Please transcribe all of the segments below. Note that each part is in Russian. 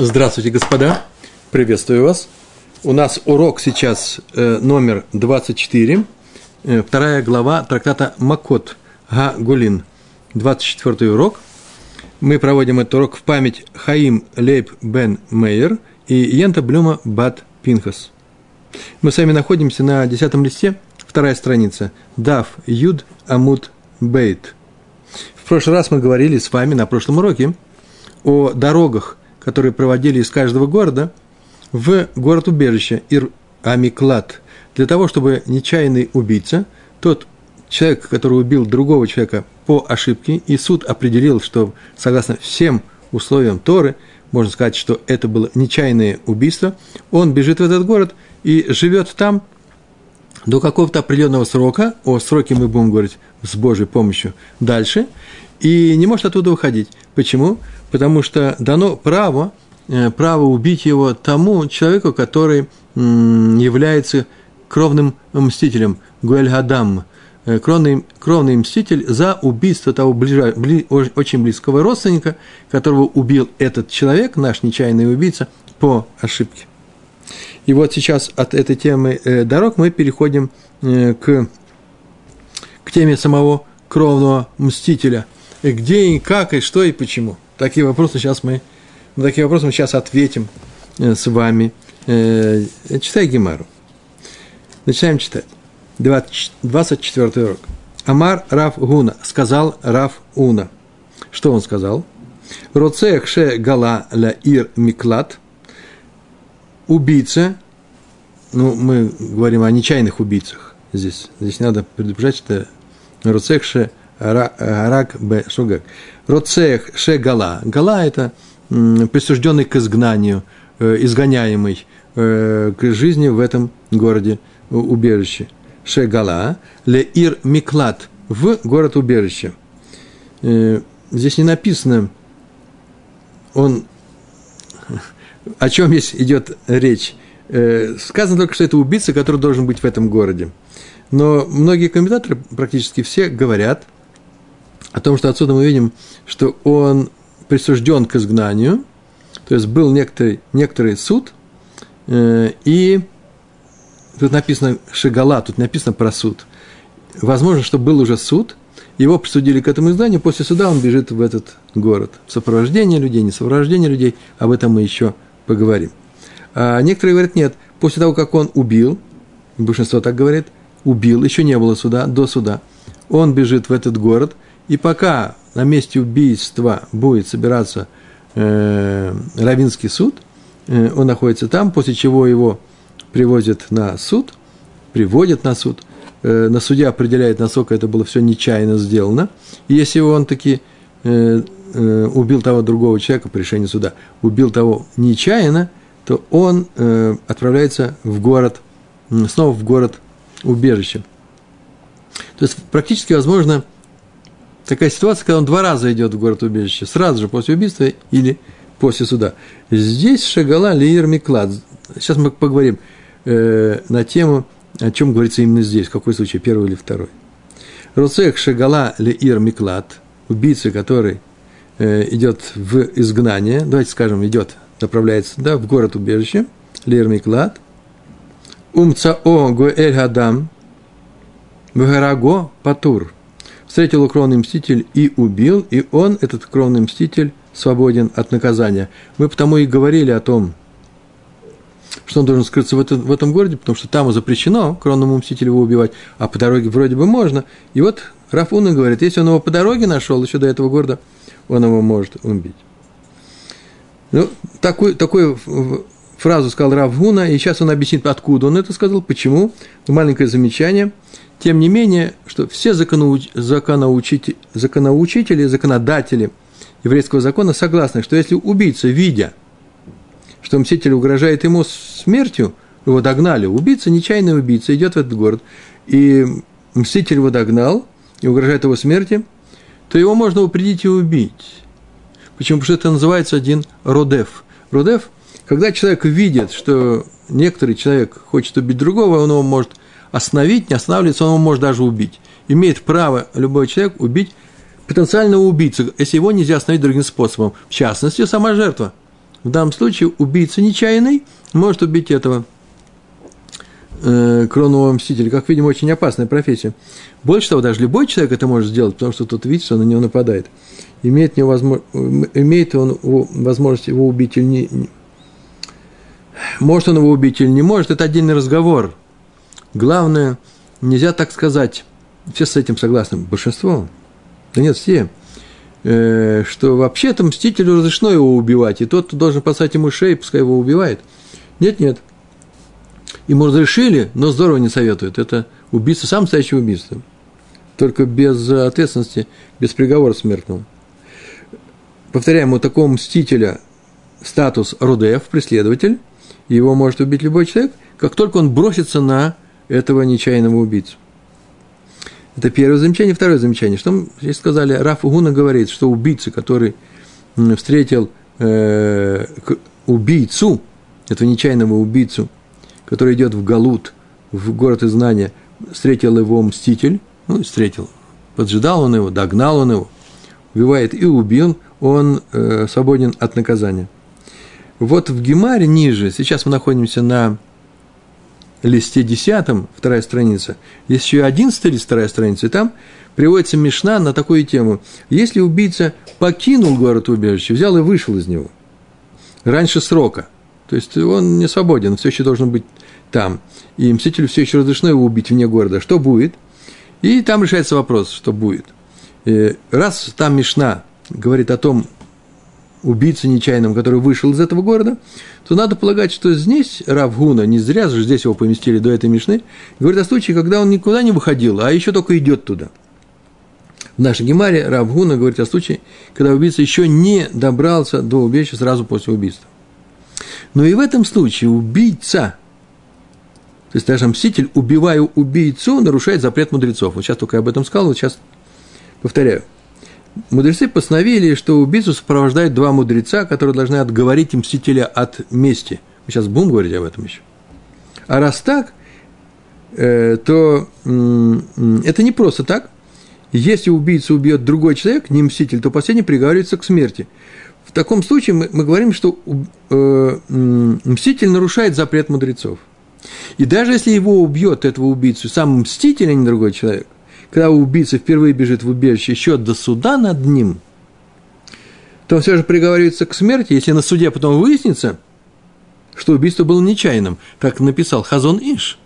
Здравствуйте, господа! Приветствую вас! У нас урок сейчас номер 24, вторая глава трактата Макот Ха-Гулин, 24 урок. Мы проводим этот урок в память Хаим Лейб Бен Мейер и Йента Блюма Бат Пинхас. Мы с вами находимся на 10-м листе, вторая страница, Даф Йуд Амуд Бет. В прошлый раз мы говорили с вами на прошлом уроке о дорогах, которые проводили из каждого города в город-убежище Ир-Амиклад, для того, чтобы нечаянный убийца, тот человек, который убил другого человека по ошибке, и суд определил, что согласно всем условиям Торы, можно сказать, что это было нечаянное убийство, он бежит в этот город и живет там до какого-то определенного срока, о сроке мы будем говорить с Божьей помощью дальше, и не может оттуда выходить. Почему? Потому что дано право убить его тому человеку, который является кровным мстителем, гоэль ха-дам, кровный мститель за убийство того очень близкого родственника, которого убил этот человек, наш нечаянный убийца, по ошибке. И вот сейчас от этой темы дорог мы переходим к теме самого кровного мстителя. И где, и как, и что, и почему. На такие вопросы мы сейчас ответим с вами. Читай Гемару. Начинаем читать. 24 урок. Амар Рав Уна. Сказал Рав Уна. Что он сказал? Роцех ше гала ла ир миклад. Убийца, мы говорим о нечаянных убийцах здесь надо предупреждать, что роцех ше рак бе шугак. Роцех ше гала. Гала – это присужденный к изгнанию, изгоняемый к жизни в этом городе убежище. Ше гала ле ир миклад, в город убежище. Здесь не написано, о чем здесь идет речь? Сказано только, что это убийца, который должен быть в этом городе. Но многие комментаторы, практически все, говорят о том, что отсюда мы видим, что он присужден к изгнанию, то есть был некоторый суд, и тут написано «шигала», тут написано про суд. Возможно, что был уже суд, его присудили к этому изгнанию, после суда он бежит в этот город. Сопровождение людей, не сопровождение людей, об этом мы еще поговорим. А некоторые говорят, нет, после того, как он убил, большинство так говорит, убил, еще не было суда, до суда, он бежит в этот город, и пока на месте убийства будет собираться раввинский суд, он находится там, после чего его приводят на суд, на суде определяет, насколько это было все нечаянно сделано, и если он таки убил того другого человека по решению суда, убил того нечаянно, то он отправляется в город, снова в город-убежище. То есть, практически возможно такая ситуация, когда он два раза идет в город-убежище, сразу же после убийства или после суда. Здесь шагала леир миклад. Сейчас мы поговорим на тему, о чем говорится именно здесь, в какой случай, первый или второй. Роцех шагала леир миклад, убийца, который идет в изгнание, давайте скажем, направляется, в город-убежище, Лир-Миклад, Умцао гоэль ха-дам, Вгараго патур. Встретил кровный мститель и убил, и он, этот кровный мститель, свободен от наказания. Мы потому и говорили о том, что он должен скрыться в этом городе, потому что там запрещено кровному мстителю его убивать, а по дороге вроде бы можно. И вот Рав Уна говорит, если он его по дороге нашел еще до этого города, он его может убить. Такую фразу сказал Рав Уна, и сейчас он объяснит, откуда он это сказал, почему. Маленькое замечание. Тем не менее, что все законодатели еврейского закона согласны, что если убийца, видя, что мститель угрожает ему смертью, его догнали. Убийца, нечаянный убийца, идет в этот город, и мститель его догнал, и угрожает его смерти, то его можно упредить и убить. Почему? Потому что это называется один родеф. Родеф, когда человек видит, что некоторый человек хочет убить другого, он его может остановить, не останавливается, он его может даже убить. Имеет право любой человек убить потенциального убийцу, если его нельзя остановить другим способом. В частности, сама жертва. В данном случае убийца нечаянный может убить этого кровного мстителя. Как видим, очень опасная профессия. Больше того, даже любой человек это может сделать, потому что тот видит, что на него нападает. Имеет он возможность его убить или не... Может он его убить или не может, это отдельный разговор. Главное, нельзя так сказать, все с этим согласны, большинство, да нет, все, что вообще-то мстителю разрешено его убивать, и тот должен посадить ему шею, пускай его убивает. Нет. Ему разрешили, но здорово не советуют. Это убийца, сам настоящий убийца. Только без ответственности, без приговора смертного. Повторяем, у такого мстителя статус Рудеф, преследователь, его может убить любой человек, как только он бросится на этого нечаянного убийцу. Это первое замечание. Второе замечание. Что мы здесь сказали? Рав Уна говорит, что убийца, который встретил убийцу, этого нечаянного убийцу, который идет в Галут, в город изгнания, встретил его мститель, поджидал он его, догнал он его, убивает и убил, он свободен от наказания. Вот в Гемаре ниже, сейчас мы находимся на листе 10, вторая страница, есть еще и 11-й лист, вторая страница, и там приводится Мишна на такую тему. Если убийца покинул город-убежище, взял и вышел из него раньше срока, то есть он не свободен, все еще должен быть там, и мстителю все еще разрешено его убить вне города, что будет? И там решается вопрос, что будет. Раз там Мишна говорит о том убийце нечаянном, который вышел из этого города, то надо полагать, что здесь Рав Уна, не зря же здесь его поместили до этой Мишны, говорит о случае, когда он никуда не выходил, а еще только идет туда. В нашей Гемаре Рав Уна говорит о случае, когда убийца еще не добрался до убежища сразу после убийства. Но и в этом случае убийца, то есть даже мститель, убивая убийцу, нарушает запрет мудрецов. Вот сейчас только я об этом сказал, вот сейчас повторяю. Мудрецы постановили, что убийцу сопровождают два мудреца, которые должны отговорить мстителя от мести. Мы сейчас будем говорить об этом еще. А раз так, то это не просто так. Если убийцу убьет другой человек, не мститель, то последний приговаривается к смерти. В таком случае мы говорим, что мститель нарушает запрет мудрецов. И даже если его убьет, этого убийцу, сам мститель, а не другой человек, когда убийца впервые бежит в убежище еще до суда над ним, то он все же приговаривается к смерти, если на суде потом выяснится, что убийство было нечаянным, как написал Хазон Иш,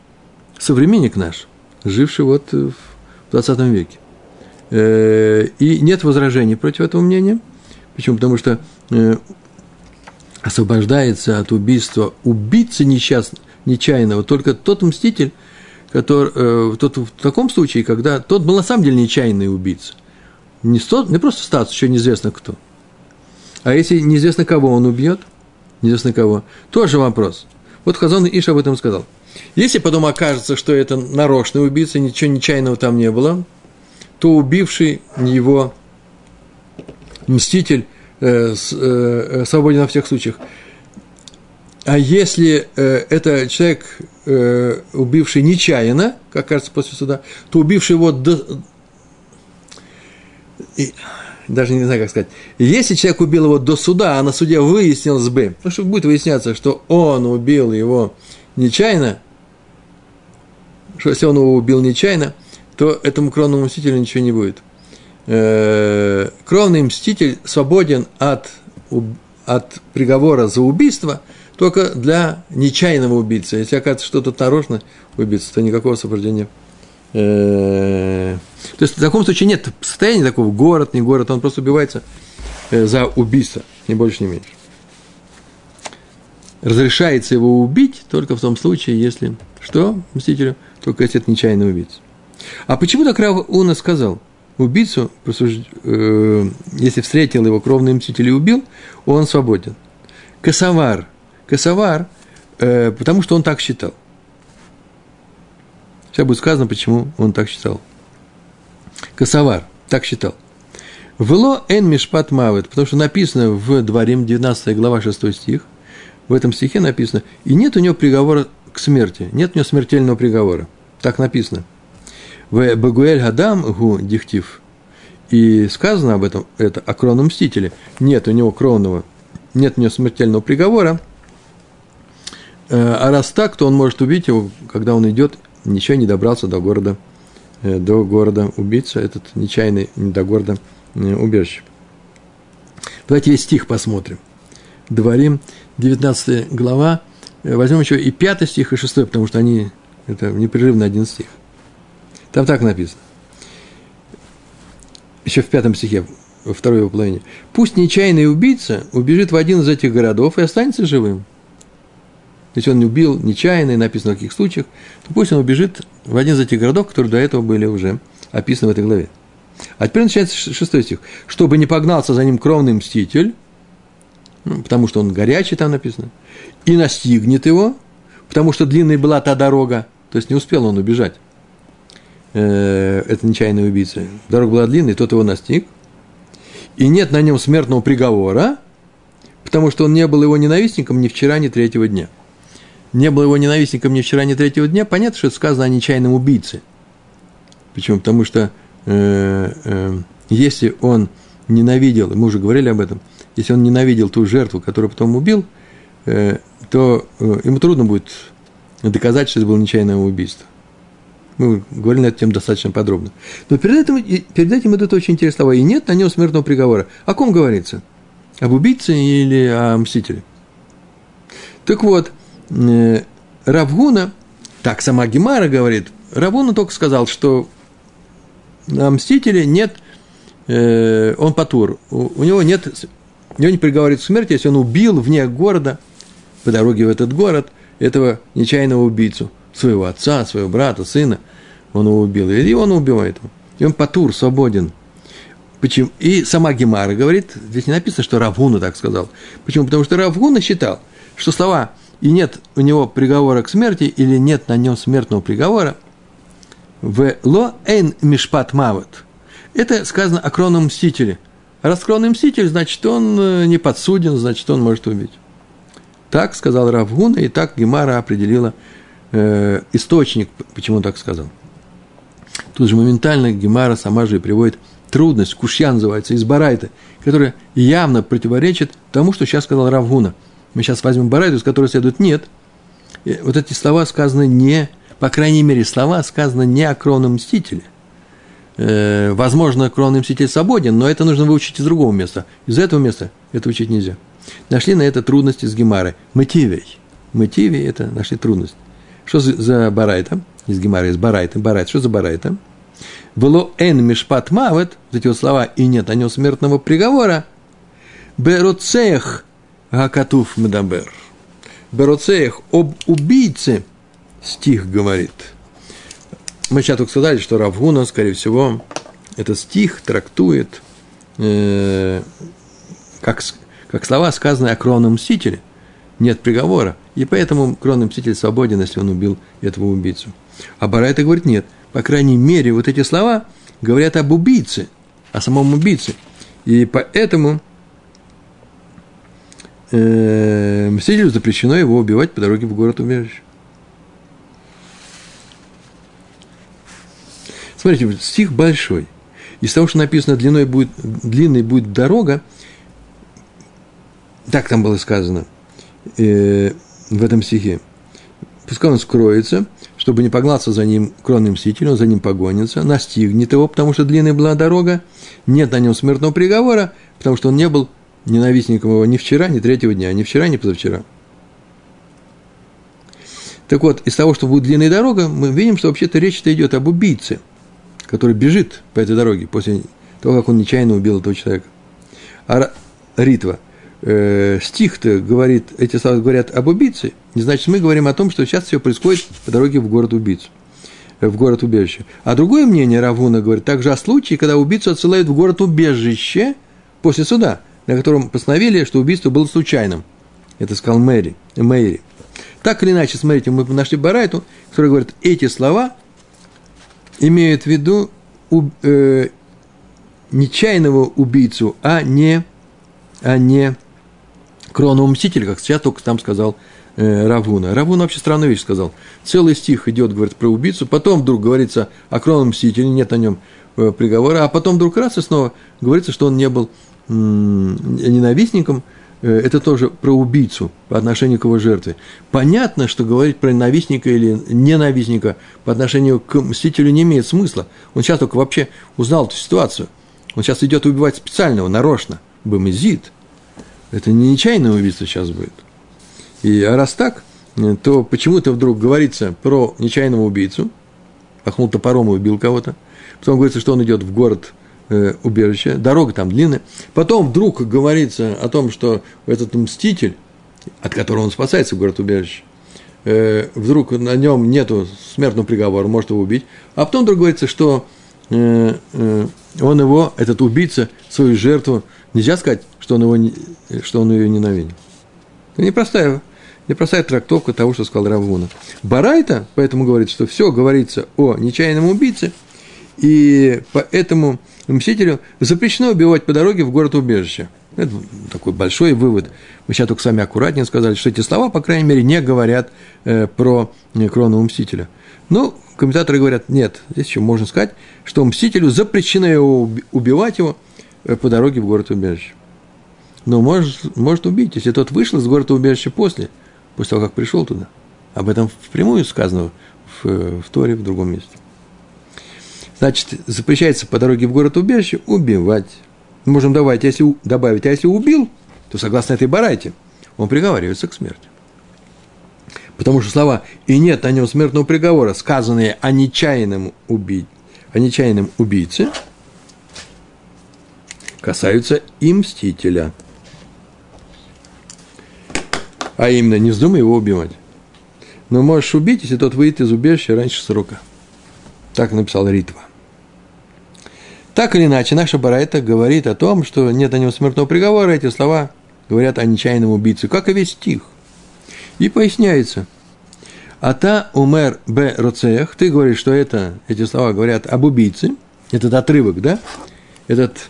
современник наш, живший вот в 20 веке. И нет возражений против этого мнения. Почему? Потому что освобождается от убийства убийцы нечаянного только тот мститель, который, тот в таком случае, когда тот был на самом деле нечаянный убийца. Не просто статус, еще неизвестно кто. А если неизвестно кого он убьет, неизвестно кого, тоже вопрос. Вот Хазон Иш об этом сказал. Если потом окажется, что это нарочный убийца, ничего нечаянного там не было, то убивший его мститель свободен во всех случаях. А если это человек, убивший нечаянно, как кажется после суда, то убивший его даже не знаю, как сказать. Если человек убил его до суда, а на суде выяснилось бы, ну что будет выясняться, что он убил его нечаянно, что если он его убил нечаянно, то этому кровному мстителю ничего не будет. Кровный мститель свободен от приговора за убийство только для нечаянного убийцы. Если окажется, что тут нарочно убийца, то никакого освобождения. То есть в таком случае нет состояния такого город, не город, он просто убивается за убийство, ни больше, ни меньше. Разрешается его убить только в том случае, если что, мстителю, только если это нечаянный убийца. А почему так Рав Уна сказал? Убийцу, если встретил его кровный мститель и убил, он свободен. Косовар, потому что он так считал. Сейчас будет сказано, почему он так считал. Косовар так считал. Вело эн мишпат мавет, потому что написано в Дварим, 19 глава, 6 стих, в этом стихе написано, и нет у него приговора к смерти, нет у него смертельного приговора. Так написано. В гоэль ха-дам гу дихтив. И сказано об этом, это о кровном мстителе. Нет у него кровного нет у него смертельного приговора, а раз так, то он может убить его, когда он идет, ничего не добрался до города убийца, этот нечаянный до города убежище. Давайте весь стих посмотрим. Дварим, 19 глава, возьмем еще и 5 стих, и 6, потому что они, это непрерывно один стих. Там так написано. Еще в 5 стихе, во второй его половине. «Пусть нечаянный убийца убежит в один из этих городов и останется живым». Если он убил нечаянно, и написано в каких случаях, то пусть он убежит в один из этих городов, которые до этого были уже описаны в этой главе. А теперь начинается 6 стих. «Чтобы не погнался за ним кровный мститель», потому что он горячий, там написано, «и настигнет его», потому что длинной была та дорога, то есть не успел он убежать. Это нечаянный убийца. Дорога была длинной, тот его настиг. «И нет на нем смертного приговора, потому что он не был его ненавистником ни вчера, ни третьего дня». Не было его ненавистником ни вчера, ни третьего дня. Понятно, что это сказано о нечаянном убийце. Почему? Потому что если он ненавидел, мы уже говорили об этом, если он ненавидел ту жертву, которую потом убил, то ему трудно будет доказать, что это было нечаянное убийство. Мы говорили на эту тему достаточно подробно. Но перед этим идут очень интересные слова. «И нет на нем смертного приговора». О ком говорится? Об убийце или о мстителе? Так вот, Рав Уна, так сама Гемара говорит, Рав Уна только сказал, что на мстителе нет, он патур, у него не приговорит к смерти, если он убил вне города, по дороге в этот город, этого нечаянного убийцу, своего отца, своего брата, сына, он его убил, и он убивает его, и он патур, свободен. Почему? И сама Гемара говорит, здесь не написано, что Рав Уна так сказал. Почему? Потому что Рав Уна считал, что слова «и нет у него приговора к смерти» или «нет на нем смертного приговора» в «ло эйн мишпат мавет». Это сказано о кровном мстителе. Раз кровный мститель, значит, он не подсуден, значит, он может убить. Так сказал Рав Уна, и так Гемара определила источник, почему он так сказал. Тут же моментально Гемара сама же и приводит трудность, кушья называется, из Барайта, которая явно противоречит тому, что сейчас сказал Рав Уна. Мы сейчас возьмем барайту, из которой следует «нет». И вот эти слова сказаны не, по крайней мере, слова сказаны не о кровном мстителе. Возможно, кровный мститель свободен, но это нужно выучить из другого места. Из этого места это учить нельзя. Нашли на это трудности с Гемарой. Мотивей. Мотивей – это нашли трудность. Что за барайта? Из Гемары, из барайта. Барайта. Что за барайта? «Вело эн мишпат мавет» – эти вот слова «и нет о нем смертного приговора». «Бероцех» Гакатуф Медабер. Бероцеях об убийце стих говорит. Мы сейчас только сказали, что Рав Уна, скорее всего, этот стих трактует как слова, сказанные о кровном мстителе. Нет приговора. И поэтому кровный мститель свободен, если он убил этого убийцу. А Барайта говорит нет. По крайней мере, вот эти слова говорят об убийце, о самом убийце. И поэтому мстителю запрещено его убивать по дороге в город-убежище. Смотрите, стих большой. Из того, что написано «длинной будет дорога», так там было сказано в этом стихе. Пускай он скроется, чтобы не погнался за ним кровный мститель, он за ним погонится, настигнет его, потому что длинной была дорога, нет на нем смертного приговора, потому что он не был ненавистником его ни вчера, ни третьего дня, ни вчера, ни позавчера. Так вот, из того, что будет длинная дорога, мы видим, что вообще-то речь-то идет об убийце, который бежит по этой дороге после того, как он нечаянно убил этого человека. А ритва, стих-то говорит, эти слова говорят об убийце, не значит, мы говорим о том, что сейчас все происходит по дороге в город-убийцу, в город-убежище. А другое мнение Рав Уна говорит также о случае, когда убийцу отсылают в город-убежище после суда, на котором постановили, что убийство было случайным. Это сказал Мейер. Так или иначе, смотрите, мы нашли барайту, который говорит, эти слова имеют в виду нечаянного убийцу, а не кровного мстителя, как сейчас только там сказал Рав Уна. Рав Уна вообще странную вещь сказал. Целый стих идет, говорит, про убийцу, потом вдруг говорится о кровном мстителе, нет о нем приговора, а потом вдруг раз и снова говорится, что он не был ненавистником, это тоже про убийцу по отношению к его жертве. Понятно, что говорить про ненавистника или ненавистника по отношению к мстителю не имеет смысла. Он сейчас только вообще узнал эту ситуацию. Он сейчас идет убивать специального, нарочно. Бомизит. Это не нечаянное убийство сейчас будет. А раз так, то почему-то вдруг говорится про нечаянного убийцу, пахнул топором и убил кого-то, потом говорится, что он идет в город убежище, дорога там длинная, потом вдруг говорится о том, что этот мститель, от которого он спасается в город убежище, вдруг на нем нету смертного приговора, может его убить, а потом вдруг говорится, что он его, этот убийца, свою жертву, нельзя сказать, что он ее ненавидел. Это непростая трактовка того, что сказал Рав Уна. Барайта поэтому говорит, что все говорится о нечаянном убийце, и поэтому мстителю запрещено убивать по дороге в город-убежище. Это такой большой вывод. Мы сейчас только сами аккуратнее сказали, что эти слова, по крайней мере, не говорят про кровного мстителя. Но комментаторы говорят, нет, здесь еще можно сказать, что мстителю запрещено его убивать его по дороге в город-убежище. Но может убить, если тот вышел из города-убежища после того, как пришел туда. Об этом впрямую сказано в Торе, в другом месте. Значит, запрещается по дороге в город-убежище убивать. Мы можем добавить, а если убил, то, согласно этой барайте, он приговаривается к смерти. Потому что слова «и нет на нем смертного приговора», сказанные о нечаянном убийце, касаются и мстителя. А именно, не вздумай его убивать. Но можешь убить, если тот выйдет из убежища раньше срока. Так написал Ритва. Так или иначе, наша барайта говорит о том, что нет на него смертного приговора. Эти слова говорят о нечаянном убийце, как и весь стих. И поясняется. Ата умер бе роцеях. Ты говоришь, что эти слова говорят об убийце. Этот отрывок, да? Этот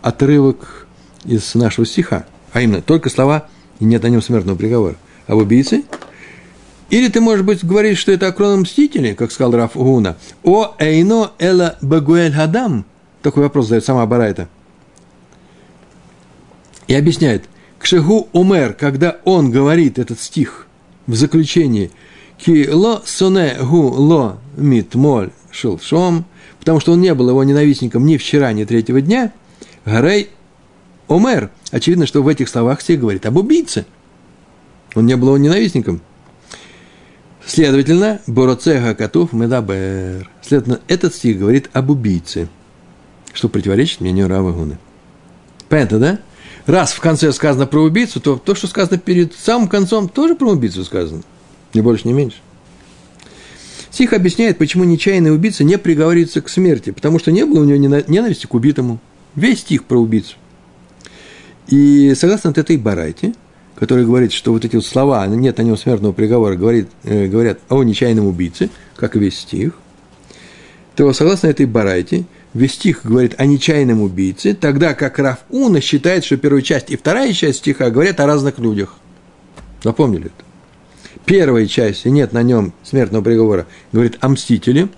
отрывок из нашего стиха. А именно, только слова «нет на нем смертного приговора» об убийце. Или ты, может быть, говоришь, что это о кровном мстителе, как сказал Рав Уна. «О эйно эла гоэль ха-дам» – такой вопрос задает сама барайта. И объясняет. «Кшегу умер» – когда он говорит этот стих в заключении «Ки ло соне гу ло мит моль шилшом», потому что он не был его ненавистником ни вчера, ни третьего дня, «Гарей умер». Очевидно, что в этих словах все говорит об убийце. Он не был его ненавистником. Следовательно, «Бороцега котов медабер». Следовательно, этот стих говорит об убийце, что противоречит мнению Рава Уны. Понятно, да? Раз в конце сказано про убийцу, то то, что сказано перед самым концом, тоже про убийцу сказано. Ни больше, ни меньше. Стих объясняет, почему нечаянный убийца не приговаривается к смерти, потому что не было у него ненависти к убитому. Весь стих про убийцу. И согласно этой барайте, которая говорит, что вот эти вот слова «нет на нем смертного приговора» говорят о нечаянном убийце, как и весь стих, то согласно этой барайте, весь стих говорит о нечаянном убийце, тогда как Рав Уна считает, что первая часть и вторая часть стиха говорят о разных людях. Запомнили это? Первая часть «и нет на нем смертного приговора» говорит о мстителе.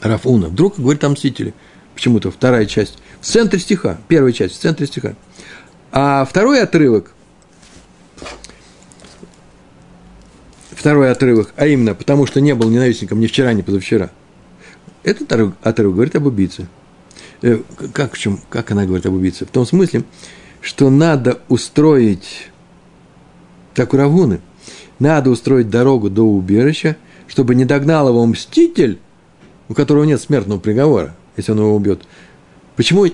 Рав Уна вдруг говорит о мстителе. Почему-то вторая часть в центре стиха, первая часть в центре стиха. А второй отрывок, а именно, потому что не был ненавистником ни вчера, ни позавчера. Этот отрывок говорит об убийце. Как она говорит об убийце? В том смысле, что надо устроить, как у Рав Уны, надо устроить дорогу до убежища, чтобы не догнал его мститель, у которого нет смертного приговора, если он его убьет. Почему?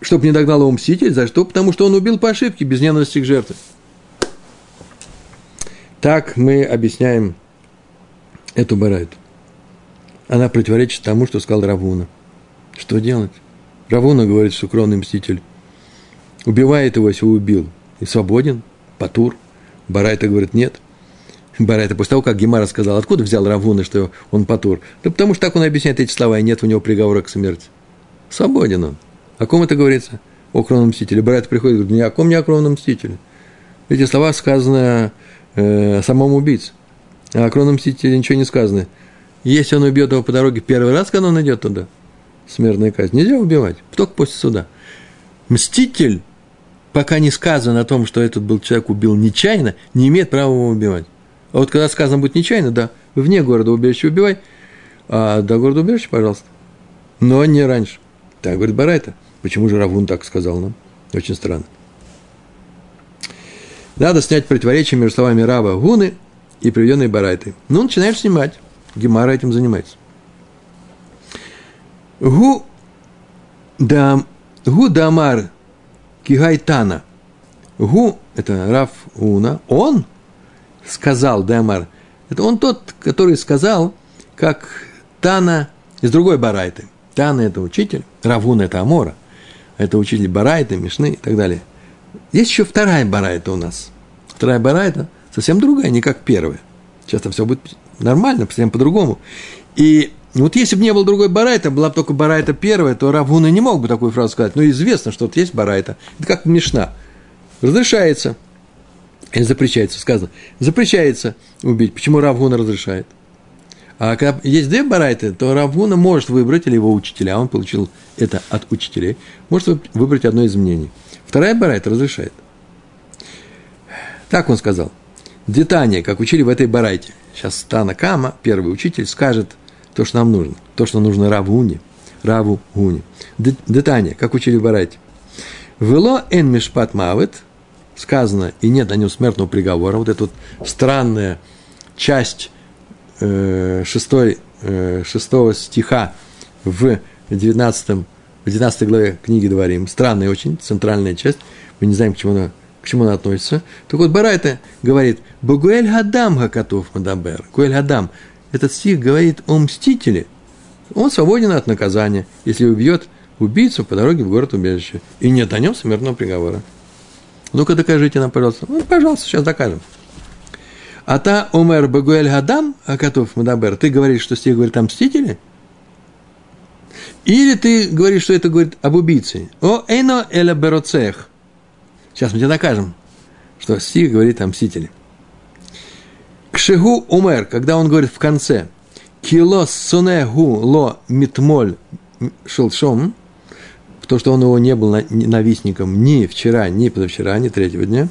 Чтобы не догнал его мститель, за что? Потому что он убил по ошибке, без ненависти к жертве. Так мы объясняем эту барайту. Она противоречит тому, что сказал Рав Уна. Что делать? Рав Уна говорит, что кровный мститель убивает его, если убил, и свободен, патур. Барайта говорит, нет. Барайта после того, как Гемара сказал, откуда взял Рав Уна, что он патур? Да потому что так он объясняет эти слова, и нет у него приговора к смерти. Свободен он. О ком это говорится? О кровном мстителе. Брат приходит и говорит, ни о ком, ни о кровном мстителе. Эти слова сказаны о самом убийце. А о кровном мстителе ничего не сказано. Если он убьет его по дороге первый раз, когда он идет туда, смертная казнь, нельзя убивать. Только после суда. Мститель пока не сказано о том, что этот был человек убил нечаянно, не имеет права его убивать. А вот когда сказано будет нечаянно, да, вне города убежища убивай, а до города убежища, пожалуйста. Но не раньше. Так говорит Барайта. Почему же Рав Уна так сказал нам? Очень странно. Надо снять противоречие между словами Рава Уны и приведенной Барайты. Ну, начинаешь снимать. Гемара этим занимается. Гу дамар кигайтана. Гу – это Рав Уна. Он сказал, дамар. Это он тот, который сказал, как Тана из другой Барайты. Тана – это учитель, Рав Уна – это Амора. Это учитель Барайты, Мишны и так далее. Есть еще вторая Барайта у нас. Вторая Барайта совсем другая, не как первая. Сейчас там все будет нормально, совсем по-другому. И вот если бы не было другой Барайта, была бы только Барайта первая, то Рав Уна не мог бы такую фразу сказать. Но известно, что вот есть Барайта. Это как Мишна. Разрешается. Или запрещается, сказано. Запрещается убить. Почему Рав Уна разрешает? А когда есть две Барайты, то Рав Уна может выбрать, или его учителя, а он получил это от учителей, может выбрать одно из мнений. Вторая Барайта разрешает. Так он сказал. Детание, как учили в этой Барайте. Сейчас Танакама, первый учитель, скажет то, что нам нужно. То, что нужно Рав Уне. Раву Уне. Детание, как учили в Барайте. Вело эн мишпат мавет. Сказано, и нет на нем смертного приговора. Вот эта вот странная часть 6 стиха в 19 главе книги Дварим. Странная очень, центральная часть. Мы не знаем, к чему она относится. Так вот, Барайта говорит, «Гоэль ха-дам хакатув мадабер». «Гоэль ха-дам». Этот стих говорит о мстителе. Он свободен от наказания, если убьет убийцу по дороге в город-убежище. И нет о нем смертного приговора. Ну-ка, докажите нам, пожалуйста. Ну, пожалуйста, сейчас докажем. А та омер бэгуэль гадам, акатов мадабер, ты говоришь, что стих говорит о мстителе? Или ты говоришь, что это говорит об убийце? О эйно эля бероцех. Сейчас мы тебе докажем, что стих говорит о мстителе. Кшигу омер, когда он говорит в конце, кило сонэгу ло митмоль шелшом, то, что он его не был ненавистником ни вчера, ни позавчера, ни третьего дня.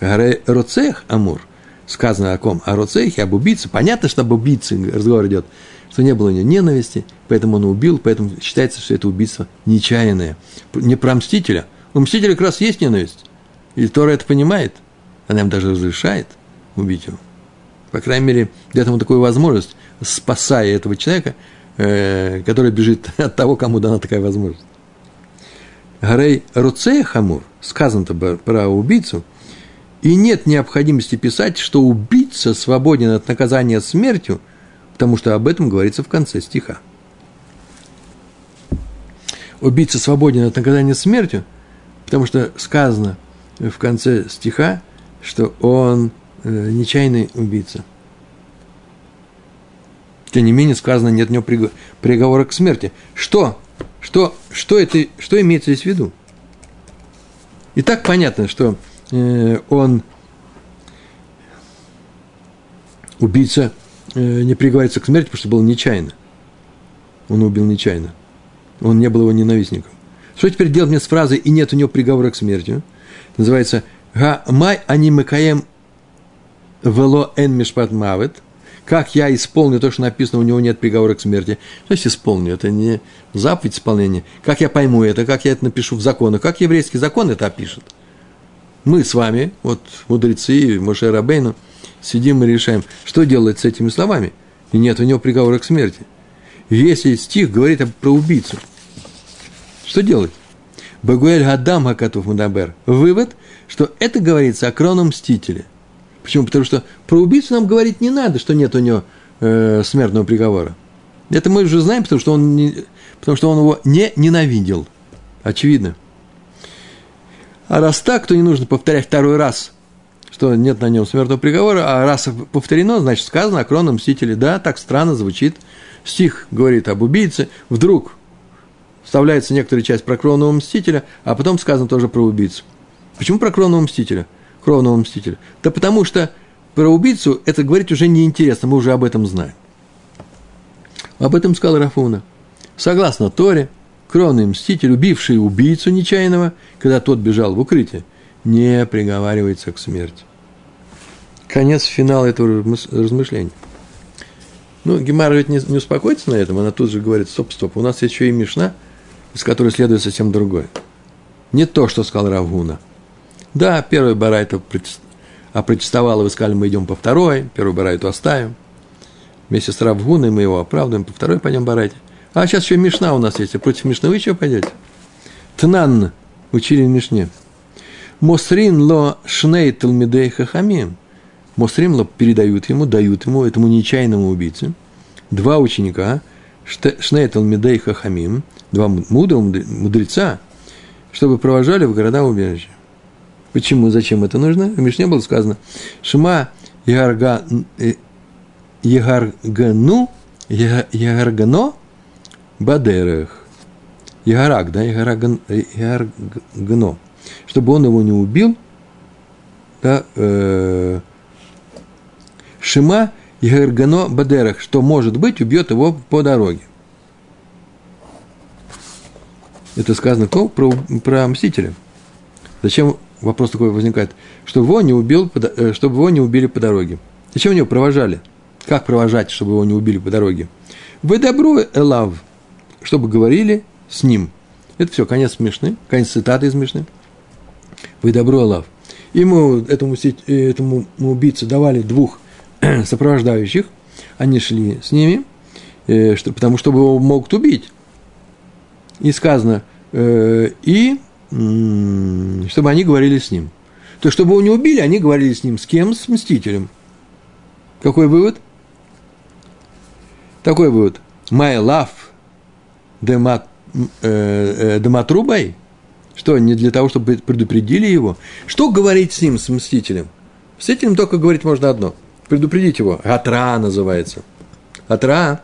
Роцех Амур. Сказано о ком? О Роцехе, об убийце. Понятно, что об убийце разговор идет, что не было у него ненависти, поэтому он убил, поэтому считается, что это убийство нечаянное. Не про мстителя. У мстителя как раз есть ненависть. И Тора это понимает. Она им даже разрешает убить его. По крайней мере, дает ему такую возможность, спасая этого человека, который бежит от того, кому дана такая возможность. Гарей Руцея Хамур, сказано-то про убийцу, и нет необходимости писать, что убийца свободен от наказания смертью, потому что об этом говорится в конце стиха. Убийца свободен от наказания смертью, потому что сказано в конце стиха, что он нечаянный убийца. Тем не менее, сказано, нет у него приговора к смерти. Что имеется здесь в виду? И так понятно, что он, убийца, не приговаривается к смерти, потому что было нечаянно. Он убил нечаянно. Он не был его ненавистником. Что теперь делать мне с фразой «и нет у него приговора к смерти»? Называется «Га май анимакаем вело эн мишпат мавет». Как я исполню то, что написано, у него нет приговора к смерти. То есть исполню, это не заповедь исполнения. Как я пойму это, как я это напишу в законах, как еврейский закон это опишет. Мы с вами, вот мудрецы, Моше Рабейну, сидим и решаем, что делать с этими словами. И нет у него приговора к смерти. Если стих говорит про убийцу, что делать? Багуэль гадам хакатув мадабер. Вывод, что это говорится о кровном мстителе. Почему? Потому что про убийцу нам говорить не надо, что нет у него смертного приговора. Это мы уже знаем, потому что он его не ненавидел. Очевидно. А раз так, то не нужно повторять второй раз, что нет на нем смертного приговора. А раз повторено, значит, сказано о кровном мстителе. Да, так странно звучит. Стих говорит об убийце. Вдруг вставляется некоторая часть про кровного мстителя, а потом сказано тоже про убийцу. Почему про кровного мстителя? Кровного мстителя. Да потому что про убийцу это говорить уже неинтересно, мы уже об этом знаем. Об этом сказал Рав Уна. Согласно Торе, Кровный мститель, убивший убийцу нечаянного, когда тот бежал в укрытие, не приговаривается к смерти. Конец, финал этого размышления. Ну, Гемара ведь не успокоится на этом, она тут же говорит: стоп, у нас еще и Мишна, из которой следует совсем другое. Не то, что сказал Рав Уна. Да, первый барайт опротестовал, и вы сказали, мы идем по второй, первую барайту оставим. Вместе с Рав Уной мы его оправдываем, по второй пойдем барайте. А сейчас еще Мишна у нас есть, а против Мишны вы чего пойдете? Тнан, учили в Мишне. Мосрин ло шней талмидей хахамим. Мосрин ло передают ему, дают ему, этому нечаянному убийце, два ученика, шней талмидей хахамим, два мудреца, чтобы провожали в города-убежища. Почему, зачем это нужно? В Мишне было сказано: «Шма ягаргано бадерах». Ягарак, да, ягаргано. Чтобы он его не убил. Да, Шма ягаргано бадерах, что, может быть, убьет его по дороге. Это сказано про мстителя. Зачем вопрос такой возникает? Чтобы его не убили по дороге. Зачем его провожали? Как провожать, чтобы его не убили по дороге? «Ведабру элав», чтобы говорили с ним. Это все, конец Мишны, конец цитаты из Мишны. «Ведабру элав». Ему, этому убийце, давали двух сопровождающих. Они шли с ними, потому что его могут убить. И сказано, чтобы они говорили с ним. То есть, чтобы его не убили, они говорили с ним. С кем? С мстителем. Какой вывод? Такой вывод. My love дематрубай. Что, не для того, чтобы предупредили его? Что говорить с ним, с мстителем? С этим только говорить можно одно. Предупредить его. Атра называется. Атра.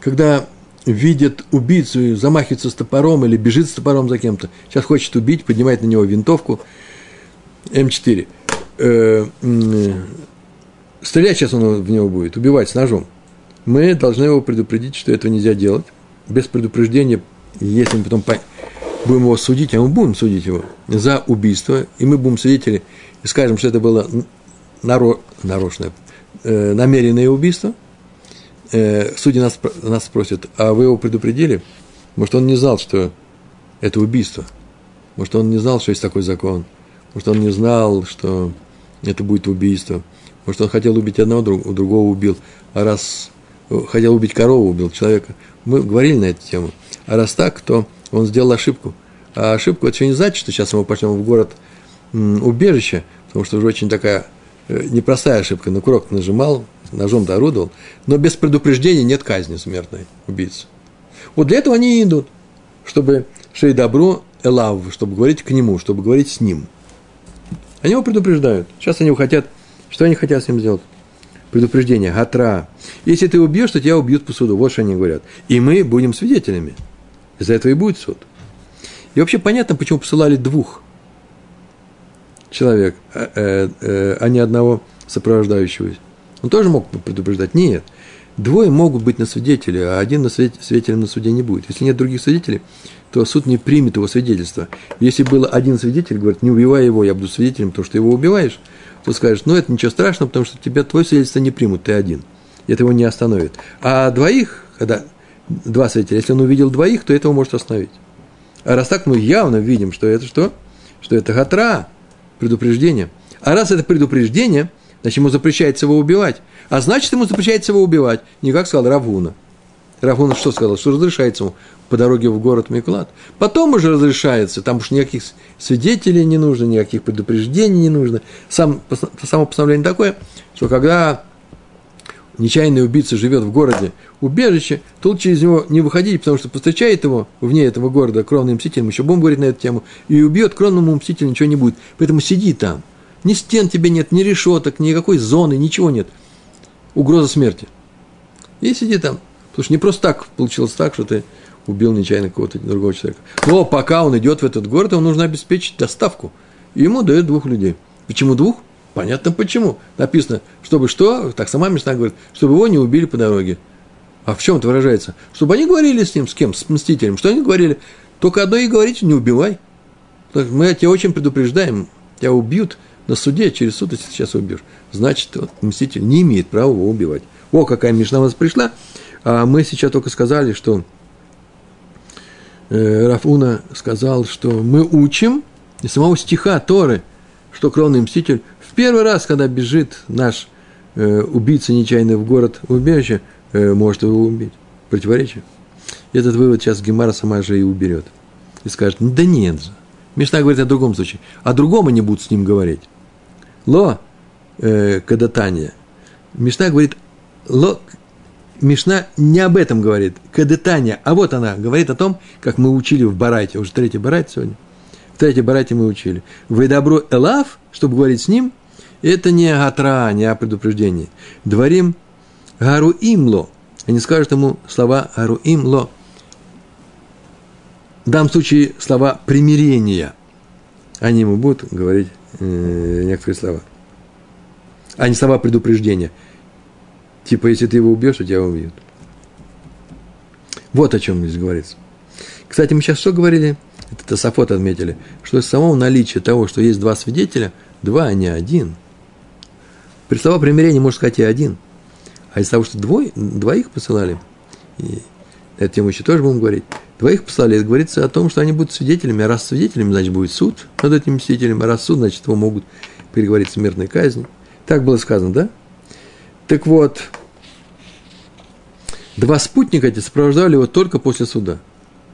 Когда видит убийцу, замахивается с топором или бежит с топором за кем-то. Сейчас хочет убить, поднимает на него винтовку М4. Стрелять сейчас он в него будет, убивать с ножом. Мы должны его предупредить, что этого нельзя делать. Без предупреждения, если мы потом будем его судить, а мы будем судить его за убийство, и мы будем свидетели и скажем, что это было нарочное, намеренное убийство, судьи нас спросят: а вы его предупредили? Может, он не знал, что это убийство? Может, он не знал, что есть такой закон? Может, он не знал, что это будет убийство? Может, он хотел убить одного, другого убил? А раз хотел убить корову, убил человека. Мы говорили на эту тему. А раз так, то он сделал ошибку. А ошибку – это еще не значит, что сейчас мы пошлем в город-убежище, потому что уже очень такая непростая ошибка. На курок нажимал, ножом-то орудовал, но без предупреждения нет казни смертной убийцы. Вот для этого они и идут, чтобы шейдабру элав, чтобы говорить к нему, чтобы говорить с ним. Они его предупреждают. Сейчас они его хотят. Что они хотят с ним сделать? Предупреждение. Гатра. Если ты убьешь, то тебя убьют по суду. Вот что они говорят. И мы будем свидетелями. Из-за этого и будет суд. И вообще понятно, почему посылали двух человек, а не одного сопровождающего. Он тоже мог предупреждать? Нет. Двое могут быть на свидетеле, а один свидетелем на суде не будет. Если нет других свидетелей, то суд не примет его свидетельство. Если был один свидетель, говорит: не убивай его, я буду свидетелем, потому что его убиваешь, то скажешь: ну, это ничего страшного, потому что тебя твое свидетельство не примут, ты один. Это его не остановит. А двоих, когда два свидетеля, если он увидел двоих, то этого может остановить. А раз так, мы явно видим, что это что? Что это гатра, предупреждение. А раз это предупреждение, значит, ему запрещается его убивать. А значит, ему запрещается его убивать. Не как сказал Рав Уна. Рав Уна что сказал? Что разрешается ему по дороге в город Миклад. Потом уже разрешается. Там уж никаких свидетелей не нужно, никаких предупреждений не нужно. Само постановление такое, что когда нечаянный убийца живет в городе убежище, то лучше из него не выходить, потому что повстречает его вне этого города кровный мститель, мы еще будем говорить на эту тему, и убьет кровному мстителю, ничего не будет. Поэтому сиди там. Ни стен тебе нет, ни решеток, никакой зоны, ничего нет. Угроза смерти. И сиди там. Потому что не просто так получилось так, что ты убил нечаянно какого-то другого человека. Но пока он идет в этот город, ему нужно обеспечить доставку. И ему дают двух людей. Почему двух? Понятно почему. Написано, чтобы что, так сама Мишна говорит, чтобы его не убили по дороге. А в чем это выражается? Чтобы они говорили с ним, с кем? С мстителем. Что они говорили? Только одно и говорите, не убивай. Мы тебя очень предупреждаем, тебя убьют на суде, через суд ты сейчас убьешь. Значит, вот, мститель не имеет права его убивать. О, какая мишна у нас пришла. А мы сейчас только сказали, что Рав Уна сказал, что мы учим из самого стиха Торы, что кровный мститель в первый раз, когда бежит наш убийца нечаянно в город в убежище, может его убить. Противоречие. Этот вывод сейчас Гемара сама же и уберет. И скажет, да нет же. Мишна говорит о другом случае. О другом они будут с ним говорить. Ло кадатания. Мишна говорит, ло Мишна не об этом говорит. Кадатания. А вот она говорит о том, как мы учили в Барайте. Уже третий Барайт сегодня. В третьем Барайте мы учили. Вейдабро элав, чтобы говорить с ним, это не атра, не о предупреждении. Дварим гаруимло. Они скажут ему слова гаруимло. В данном случае слова примирения. Они ему будут говорить некоторые слова. А не слова предупреждения. Типа, если ты его убьешь, то тебя убьют. Вот о чем здесь говорится. Кстати, мы сейчас что говорили? Это Тосафот отметили. Что из самого наличия того, что есть два свидетеля, два, а не один. При словах примирения, можно сказать, и один. А из того, что двоих посылали, и эту тему еще тоже будем говорить, двоих послали, это говорится о том, что они будут свидетелями, а раз свидетелями, значит, будет суд над этим свидетелем, а раз суд, значит, его могут переговорить смертной казни. Так было сказано, да? Так вот, два спутника эти сопровождали его только после суда,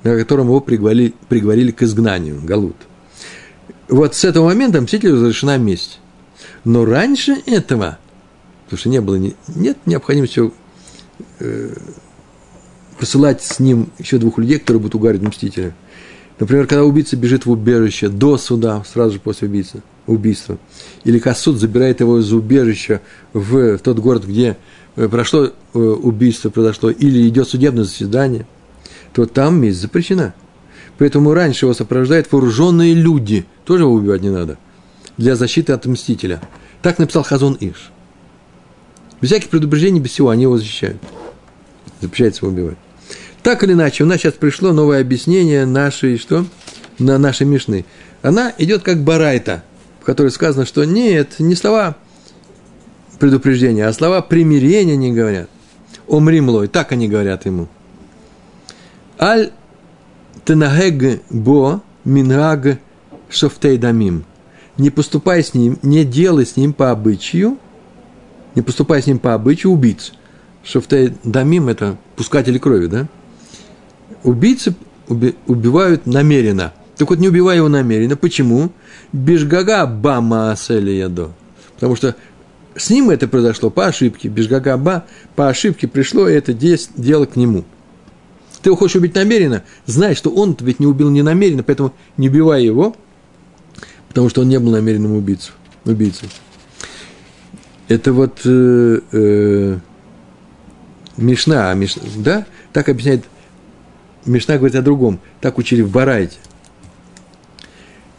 на котором его приговорили к изгнанию, галут. Вот с этого момента мстителю разрешена месть. Но раньше этого, потому что не было, нет необходимости посылать с ним еще двух людей, которые будут угарить мстителя. Например, когда убийца бежит в убежище до суда, сразу же после убийства, или когда суд забирает его из убежища в тот город, где убийство произошло, или идет судебное заседание, то там месть запрещена. Поэтому раньше его сопровождают вооруженные люди. Тоже его убивать не надо. Для защиты от мстителя. Так написал Хазон Иш. Без всяких предупреждений, без всего, они его защищают. Запрещается его убивать. Так или иначе, у нас сейчас пришло новое объяснение нашей, на нашей Мишны. Она идет как Барайта, в которой сказано, что нет, не слова предупреждения, а слова примирения они говорят. Омримлой, так они говорят ему. Аль тенагег бо минаг шофтей дамим. Не поступай с ним, не делай с ним по обычаю, убийц. Шофтей дамим – это пускатели крови, да? Убийцы убивают намеренно. Так вот, не убивай его намеренно. Почему? Бишгага бама аселиядо. Потому что с ним это произошло по ошибке. Бишгага ба по ошибке пришло это дело к нему. Ты его хочешь убить намеренно, знай, что он ведь не убил не намеренно, поэтому не убивай его, потому что он не был намеренным убийцей. Это вот... Мишна, да? Так объясняет, Мишна говорит о другом. Так учили в Барайте.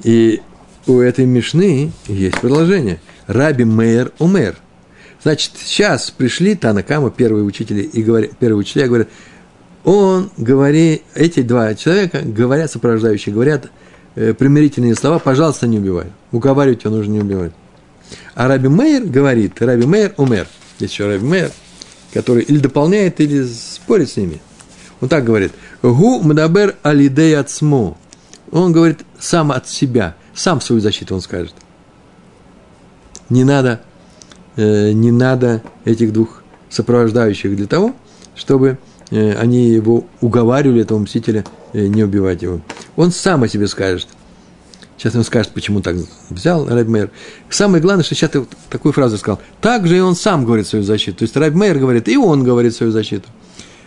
И у этой Мишны есть продолжение. Раби Меир Умер. Значит, сейчас пришли Танакама, первые учителя говорят, эти два человека говорят, сопровождающие, говорят примирительные слова, пожалуйста, не убивай. Уговаривать его нужно не убивать. А Раби Меир говорит, Раби Меир Умер. Есть еще Раби Меир, который или дополняет, или спорит с ними. Он так говорит. «Гу мдабер алидей ацмо». Он говорит сам от себя, сам свою защиту он скажет. Не надо этих двух сопровождающих для того, чтобы они его уговаривали, этого мстителя, не убивать его. Он сам о себе скажет. Сейчас он скажет, почему так взял Раби Меир. Самое главное, что сейчас ты такую фразу сказал. Так же и он сам говорит свою защиту. То есть Раби Меир говорит, и он говорит свою защиту.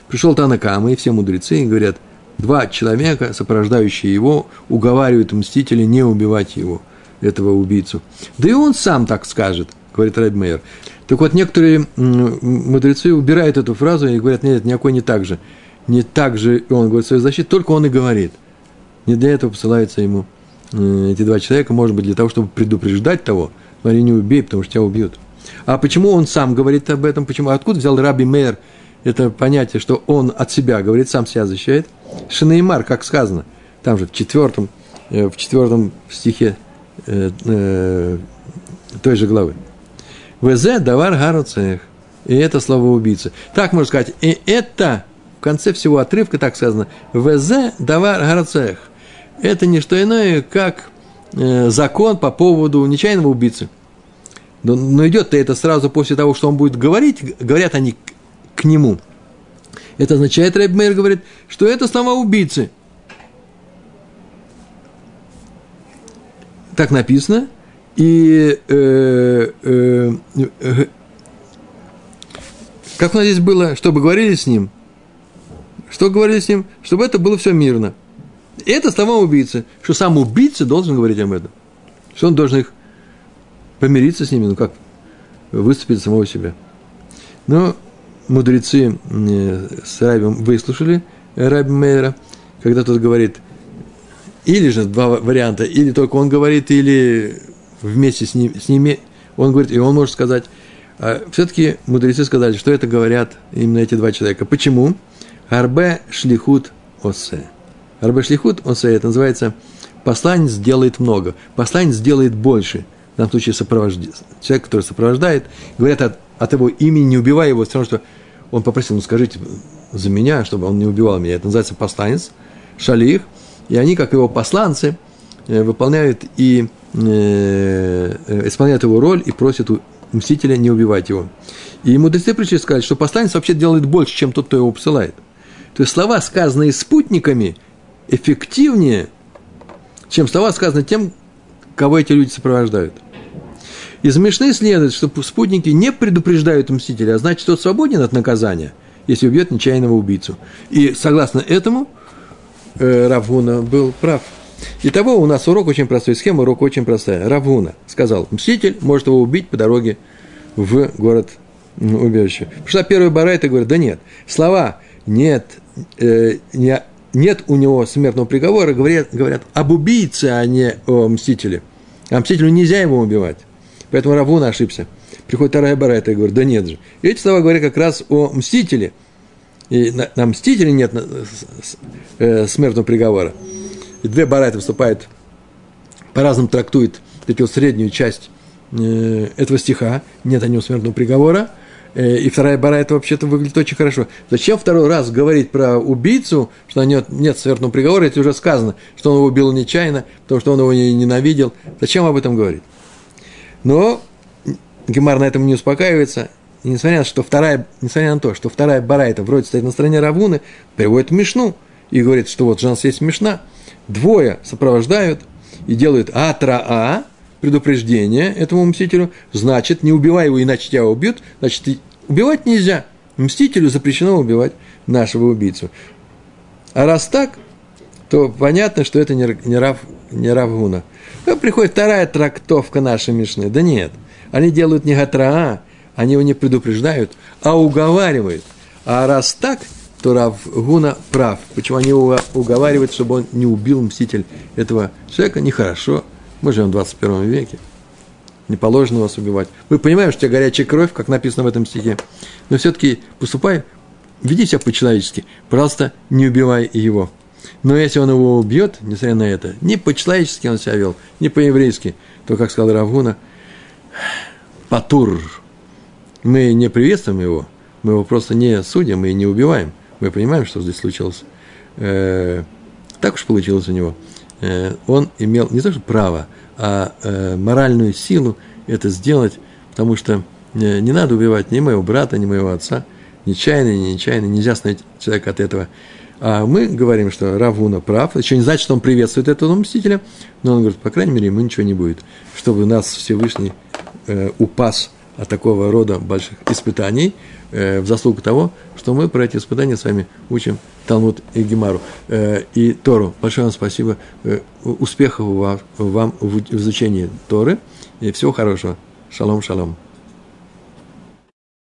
Пришел Танакама, и все мудрецы и говорят, два человека, сопровождающие его, уговаривают мстителя не убивать его, этого убийцу. Да и он сам так скажет, говорит Раби Меир. Так вот, некоторые мудрецы убирают эту фразу и говорят, нет, никакой не так же. Не так же он говорит свою защиту, только он и говорит. Не для этого посылается ему эти два человека, может быть, для того, чтобы предупреждать того, смотри, не убей, потому что тебя убьют. А почему он сам говорит об этом? Почему? Откуда взял Раби Меир это понятие, что он от себя говорит, сам себя защищает. Шинеймар, как сказано, там же в четвертом стихе той же главы. «Везе давар гаруцех». И это слово «убийца». Так можно сказать, и это, в конце всего отрывка так сказано, «Везе давар гаруцех». Это не что иное, как закон по поводу нечаянного убийцы. Но идет-то это сразу после того, что он будет говорить, говорят они к нему. Это означает, Раби Меир говорит, что это слова убийцы. Так написано. И как у нас здесь было, чтобы говорили с ним, что говорили с ним, чтобы это было все мирно. Это слова убийцы, что сам убийца должен говорить об этом, что он должен их помириться с ними, ну как, выступить самого себя. Но мудрецы с Рабим выслушали Раби Меира, когда тот говорит, или же два варианта, или только он говорит, или вместе с ними он говорит, и он может сказать. Все-таки мудрецы сказали, что это говорят именно эти два человека. Почему? Арбе шлихут осе. Арбе шлихут осе, это называется посланец делает много, посланец делает больше. В данном случае человек, который сопровождает, говорят от его имени, не убивая его, все равно, что он попросил, ну скажите за меня, чтобы он не убивал меня. Это называется посланец, шалих. И они, как его посланцы, выполняют и исполняют его роль и просят у мстителя не убивать его. И мудрецы пришли сказать, что посланец вообще делает больше, чем тот, кто его посылает. То есть слова, сказанные спутниками, эффективнее, чем слова, сказанные тем, кого эти люди сопровождают. Из Мишны следует, что спутники не предупреждают мстителя, а значит, тот свободен от наказания, если убьет нечаянного убийцу. И согласно этому Рав Уна был прав. Итого у нас урок очень простой, схема урока очень простая. Рав Уна сказал, мститель может его убить по дороге в город убежище. Пришла первая барайта и говорит, да нет. Слова «нет у него смертного приговора» говорят об убийце, а не о мстителе. А мстителю нельзя его убивать. Поэтому Рав Уна ошибся. Приходит вторая барайта и говорит, да нет же. И эти слова говорят как раз о мстителе. И на мстителе нет смертного приговора. И две барайты выступают, по-разному трактуют такую среднюю часть этого стиха. Нет о нем смертного приговора. И вторая барайта вообще-то выглядит очень хорошо. Зачем второй раз говорить про убийцу, что на нем нет смертного приговора, если уже сказано, что он его убил нечаянно, потому что он его ненавидел. Зачем об этом говорить? Но Гемар на этом не успокаивается. И несмотря на то, что вторая барайта вроде стоит на стороне Рав Уны, приводит Мишну и говорит, что вот у нас есть Мишна. Двое сопровождают и делают атраа, предупреждение этому мстителю, значит, не убивай его, иначе тебя убьют, значит, убивать нельзя. Мстителю запрещено убивать нашего убийцу. А раз так, то понятно, что это не Рав Уна. Но приходит вторая трактовка нашей Мишны. Да нет, они делают не атраа, они его не предупреждают, а уговаривают. А раз так, то Рав Уна прав. Почему они его уговаривают, чтобы он не убил мститель этого человека? Нехорошо. Мы живем в 21 веке. Не положено вас убивать. Мы понимаем, что у тебя горячая кровь, как написано в этом стихе. Но все-таки поступай, веди себя по-человечески. Пожалуйста, не убивай его. Но если он его убьет, несмотря на это, не по-человечески он себя вел, не по-еврейски, то, как сказал Рав Уна, патур. Мы не приветствуем его, мы его просто не судим и не убиваем. Мы понимаем, что здесь случилось. Так уж получилось у него. Он имел не то что право, а моральную силу это сделать, потому что не надо убивать ни моего брата, ни моего отца. Нечаянно, нечаянно, нельзя остановить человека от этого. А мы говорим, что Рав Уна прав. Еще не значит, что он приветствует этого мстителя, но он говорит, по крайней мере, ему ничего не будет, чтобы нас Всевышний упас от такого рода больших испытаний в заслугу того, что мы про эти испытания с вами учим Талмуд и Гемару и Тору. Большое вам спасибо. Успехов вам в изучении Торы и всего хорошего. Шалом, шалом.